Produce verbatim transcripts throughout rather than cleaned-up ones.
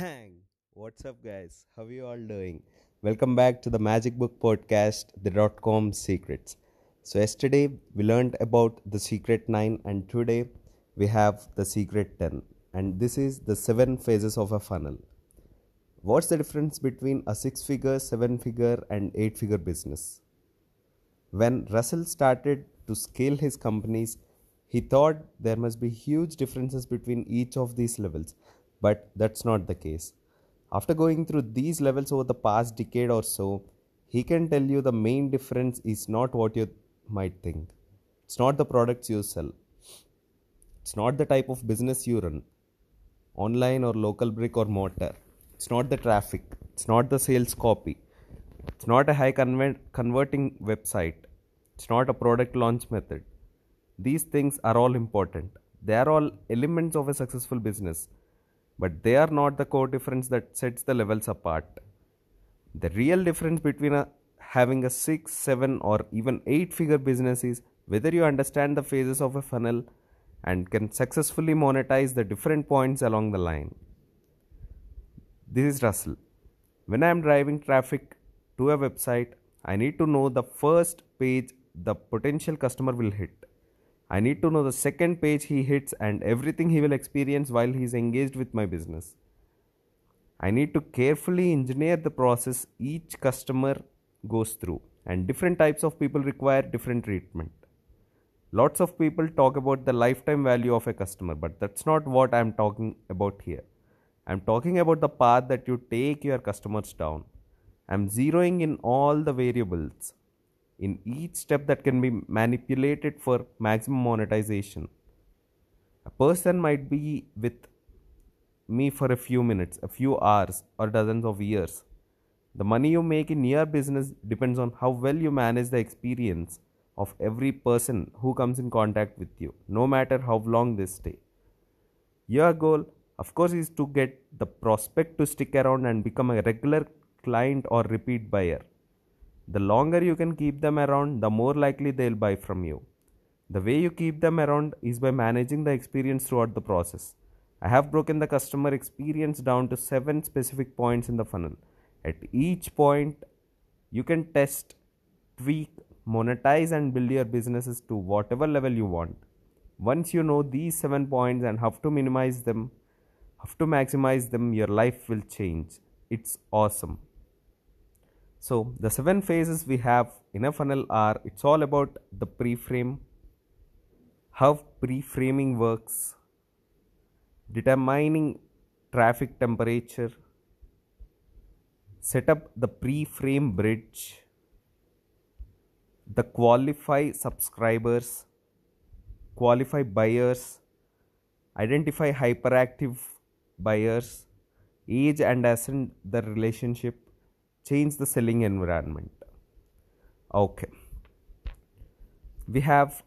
Bang! What's up, guys? How are you all doing? Welcome back to the Magic Book Podcast, the dot-com secrets. So yesterday we learned about the secret nine, and today we have the secret ten. And this is the seven phases of a funnel. What's the difference between a six-figure, seven-figure and eight-figure business? When Russell started to scale his companies, he thought there must be huge differences between each of these levels, but that's not the case. After going through these levels over the past decade or so, he can tell you the main difference is not what you might think. It's not the products you sell. It's not the type of business you run, online or local brick or mortar. It's not the traffic. It's not the sales copy. It's not a high conver- converting website. It's not a product launch method. These things are all important. They are all elements of a successful business, but they are not the core difference that sets the levels apart. The real difference between a, having a six, seven or even eight figure business is whether you understand the phases of a funnel and can successfully monetize the different points along the line. This is Russell. When I am driving traffic to a website, I need to know the first page the potential customer will hit. I need to know the second page he hits and everything he will experience while he is engaged with my business. I need to carefully engineer the process each customer goes through, and different types of people require different treatment. Lots of people talk about the lifetime value of a customer, but that's not what I am talking about here. I am talking about the path that you take your customers down. I am zeroing in all the variables in each step that can be manipulated for maximum monetization. A person might be with me for a few minutes, a few hours, or dozens of years. The money you make in your business depends on how well you manage the experience of every person who comes in contact with you, no matter how long they stay. Your goal, of course, is to get the prospect to stick around and become a regular client or repeat buyer. The longer you can keep them around, the more likely they'll buy from you. The way you keep them around is by managing the experience throughout the process. I have broken the customer experience down to seven specific points in the funnel. At each point, you can test, tweak, monetize and build your businesses to whatever level you want. Once you know these seven points and have to minimize them, have to maximize them, your life will change. It's awesome. So the seven phases we have in a funnel are, it's all about the pre-frame, how pre-framing works, determining traffic temperature, set up the pre-frame bridge, the qualify subscribers, qualify buyers, identify hyperactive buyers, age and ascend the relationship, change the selling environment. Okay. We have,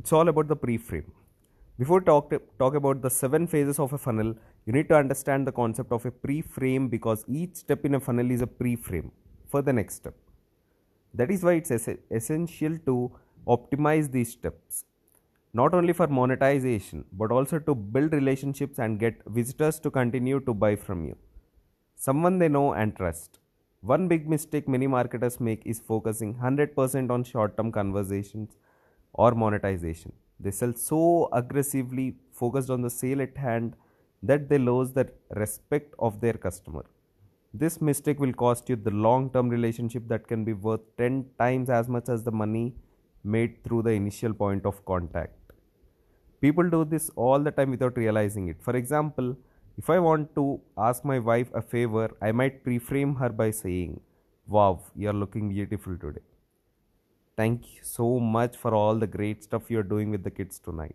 it's all about the pre-frame. Before talk to, talk about the seven phases of a funnel, you need to understand the concept of a pre-frame, because each step in a funnel is a pre-frame for the next step. That is why it's es- essential to optimize these steps, not only for monetization, but also to build relationships and get visitors to continue to buy from you. Someone they know and trust. One big mistake many marketers make is focusing one hundred percent on short-term conversations or monetization. They sell so aggressively, focused on the sale at hand, that they lose the respect of their customer. This mistake will cost you the long-term relationship that can be worth ten times as much as the money made through the initial point of contact. People do this all the time without realizing it. For example, if I want to ask my wife a favor, I might pre-frame her by saying, "Wow, you're looking beautiful today. Thank you so much for all the great stuff you're doing with the kids tonight.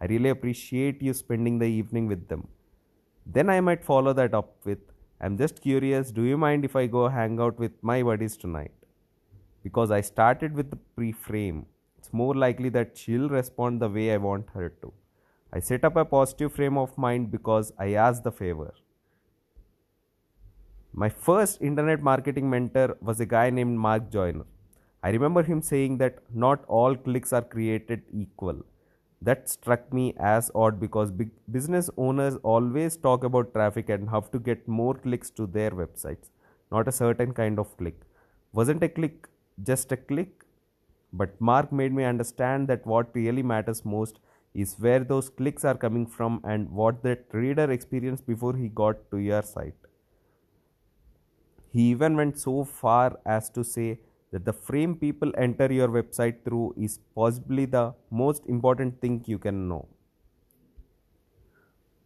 I really appreciate you spending the evening with them." Then I might follow that up with, "I'm just curious, do you mind if I go hang out with my buddies tonight?" Because I started with the pre-frame, it's more likely that she'll respond the way I want her to. I set up a positive frame of mind because I asked the favor. My first internet marketing mentor was a guy named Mark Joyner. I remember him saying that not all clicks are created equal. That struck me as odd because big business owners always talk about traffic and have to get more clicks to their websites, not a certain kind of click. Wasn't a click just a click? But Mark made me understand that what really matters most is where those clicks are coming from and what that reader experienced before he got to your site. He even went so far as to say that the frame people enter your website through is possibly the most important thing you can know.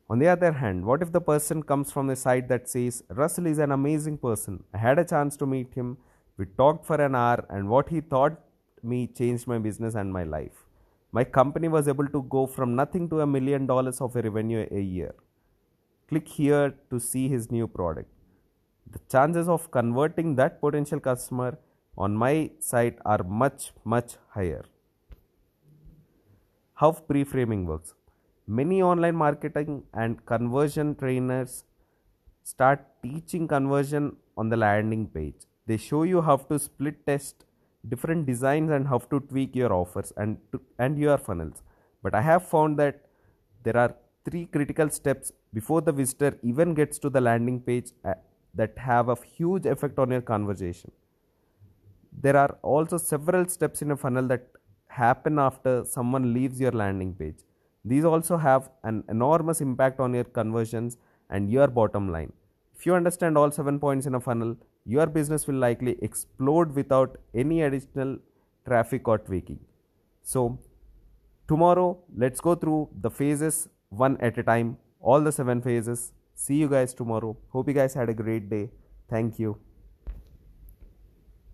On the other hand, what if the person comes from a site that says, Russell is an amazing person. I had a chance to meet him. We talked for an hour and what he taught me changed my business and my life. My company was able to go from nothing to a million dollars of a revenue a year. Click here to see his new product. The chances of converting that potential customer on my site are much, much higher. How pre-framing works. Many online marketing and conversion trainers start teaching conversion on the landing page. They show you how to split test different designs and how to tweak your offers and, and your funnels. But I have found that there are three critical steps before the visitor even gets to the landing page that have a huge effect on your conversation. There are also several steps in a funnel that happen after someone leaves your landing page. These also have an enormous impact on your conversions and your bottom line. If you understand all seven points in a funnel, your business will likely explode without any additional traffic or tweaking. So, tomorrow, let's go through the phases one at a time, all the seven phases. See you guys tomorrow. Hope you guys had a great day. Thank you.